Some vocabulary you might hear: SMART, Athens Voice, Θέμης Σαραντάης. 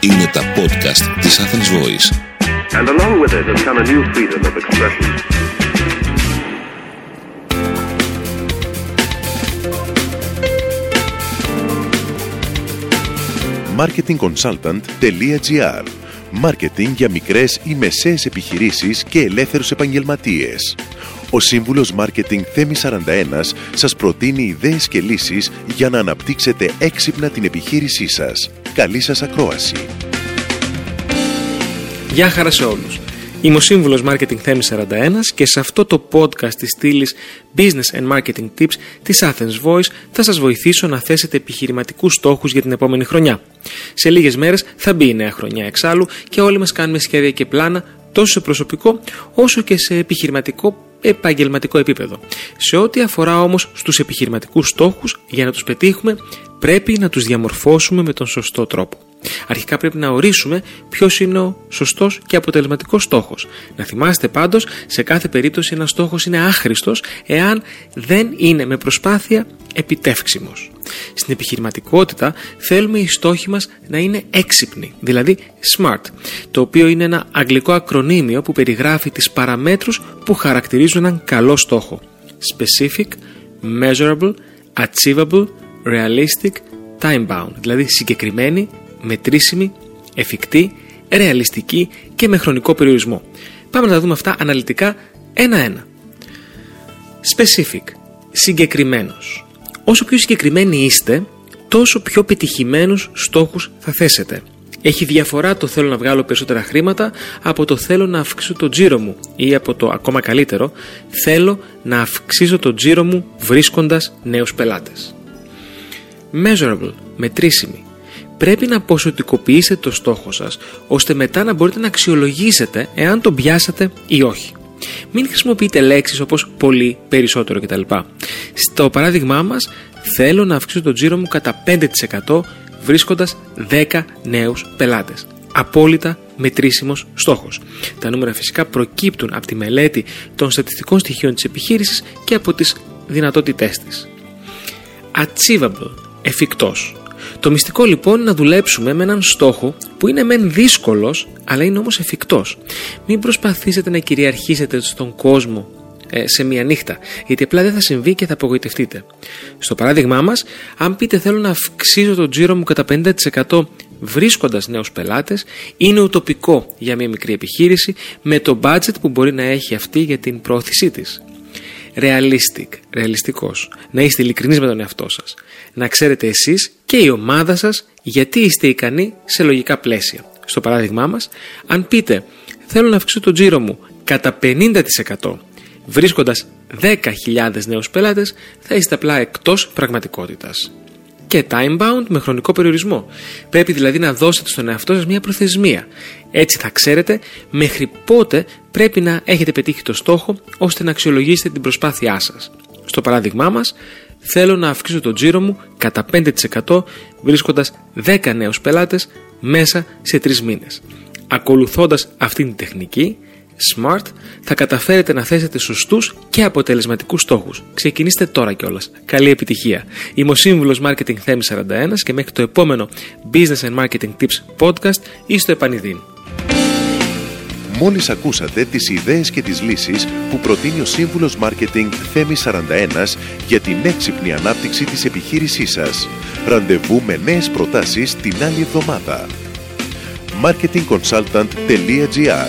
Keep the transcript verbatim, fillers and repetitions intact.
Είναι τα podcast της Athens Voice. And along with it has come a new freedom of expression. marketing consultant dot g r Μάρκετινγκ για μικρές ή μεσαίες επιχειρήσεις και ελεύθερους επαγγελματίες. Ο σύμβουλος Μάρκετινγκ Θέμης Σαρανταένας σας προτείνει ιδέες και λύσεις για να αναπτύξετε έξυπνα την επιχείρησή σας. Καλή σας ακρόαση. Γεια χαρά σε όλους. Είμαι ο σύμβουλος Μάρκετινγκ Θέμης σαράντα ένα και σε αυτό το podcast της στήλης Business and Marketing Tips της Athens Voice θα σας βοηθήσω να θέσετε επιχειρηματικούς στόχους για την επόμενη χρονιά. Σε λίγες μέρες θα μπει η νέα χρονιά εξάλλου και όλοι μας κάνουμε σχέδια και πλάνα τόσο σε προσωπικό όσο και σε επιχειρηματικό επαγγελματικό επίπεδο. Σε ό,τι αφορά όμως στους επιχειρηματικούς στόχους, για να τους πετύχουμε πρέπει να τους διαμορφώσουμε με τον σωστό τρόπο. Αρχικά πρέπει να ορίσουμε ποιος είναι ο σωστός και αποτελεσματικός στόχος. Να θυμάστε πάντως, σε κάθε περίπτωση ένας στόχος είναι άχρηστος εάν δεν είναι με προσπάθεια επιτεύξιμος. Στην επιχειρηματικότητα θέλουμε οι στόχοι μας να είναι έξυπνοι, δηλαδή SMART, το οποίο είναι ένα αγγλικό ακρονίμιο που περιγράφει τις παραμέτρους που χαρακτηρίζουν έναν καλό στόχο. Specific, measurable, achievable, realistic, time-bound, δηλαδή συγκεκριμένη, μετρήσιμη, εφικτή, ρεαλιστική και με χρονικό περιορισμό. Πάμε να τα δούμε αυτά αναλυτικά ένα-ένα. Specific, συγκεκριμένος. Όσο πιο συγκεκριμένοι είστε, τόσο πιο πετυχημένους στόχους θα θέσετε. Έχει διαφορά το θέλω να βγάλω περισσότερα χρήματα από το θέλω να αυξήσω το τζίρο μου, ή από το ακόμα καλύτερο, θέλω να αυξήσω το τζίρο μου βρίσκοντας νέους πελάτες. Measurable, μετρήσιμη. Πρέπει να ποσοτικοποιήσετε το στόχο σας, ώστε μετά να μπορείτε να αξιολογήσετε εάν τον πιάσατε ή όχι. Μην χρησιμοποιείτε λέξεις όπως πολύ, περισσότερο κτλ. Στο παράδειγμά μας, θέλω να αυξήσω το τζίρο μου κατά πέντε τοις εκατό βρίσκοντας δέκα νέους πελάτες. Απόλυτα μετρήσιμος στόχος. Τα νούμερα φυσικά προκύπτουν από τη μελέτη των στατιστικών στοιχείων της επιχείρησης και από τις δυνατότητές της. Achievable, εφικτός. Το μυστικό λοιπόν είναι να δουλέψουμε με έναν στόχο που είναι μεν δύσκολος, αλλά είναι όμως εφικτός. Μην προσπαθήσετε να κυριαρχήσετε στον κόσμο ε, σε μία νύχτα, γιατί απλά δεν θα συμβεί και θα απογοητευτείτε. Στο παράδειγμά μας, αν πείτε θέλω να αυξήσω το τζίρο μου κατά πενήντα τοις εκατό βρίσκοντας νέους πελάτες, είναι ουτοπικό για μία μικρή επιχείρηση με το budget που μπορεί να έχει αυτή για την προώθησή της. Realistic, ρεαλιστικός. Να είστε ειλικρινείς με τον εαυτό σας. Να ξέρετε εσείς και η ομάδα σας γιατί είστε ικανοί σε λογικά πλαίσια. Στο παράδειγμά μας, αν πείτε θέλω να αυξήσω το τζίρο μου κατά πενήντα τοις εκατό βρίσκοντας δέκα χιλιάδες νέους πελάτες, θα είστε απλά εκτός πραγματικότητας. Και time-bound, με χρονικό περιορισμό. Πρέπει δηλαδή να δώσετε στον εαυτό σας μια προθεσμία. Έτσι θα ξέρετε μέχρι πότε πρέπει να έχετε πετύχει το στόχο, ώστε να αξιολογήσετε την προσπάθειά σας. Στο παράδειγμά μας, θέλω να αυξήσω το τζίρο μου κατά πέντε τοις εκατό βρίσκοντας δέκα νέους πελάτες μέσα σε τρεις μήνες. Ακολουθώντας αυτήν την τεχνική SMART, θα καταφέρετε να θέσετε σωστούς και αποτελεσματικούς στόχους. Ξεκινήστε τώρα κιόλας. Καλή επιτυχία. Είμαι ο σύμβουλος Marketing Θέμης σαράντα ένα και μέχρι το επόμενο Business and Marketing Tips Podcast ή στο επανειδήν. Μόλις ακούσατε τις ιδέες και τις λύσεις που προτείνει ο σύμβουλος Μάρκετινγκ Θέμης σαράντα ένα για την έξυπνη ανάπτυξη της επιχείρησής σας. Ραντεβού με νέες προτάσεις την άλλη εβδομάδα. marketing consultant dot g r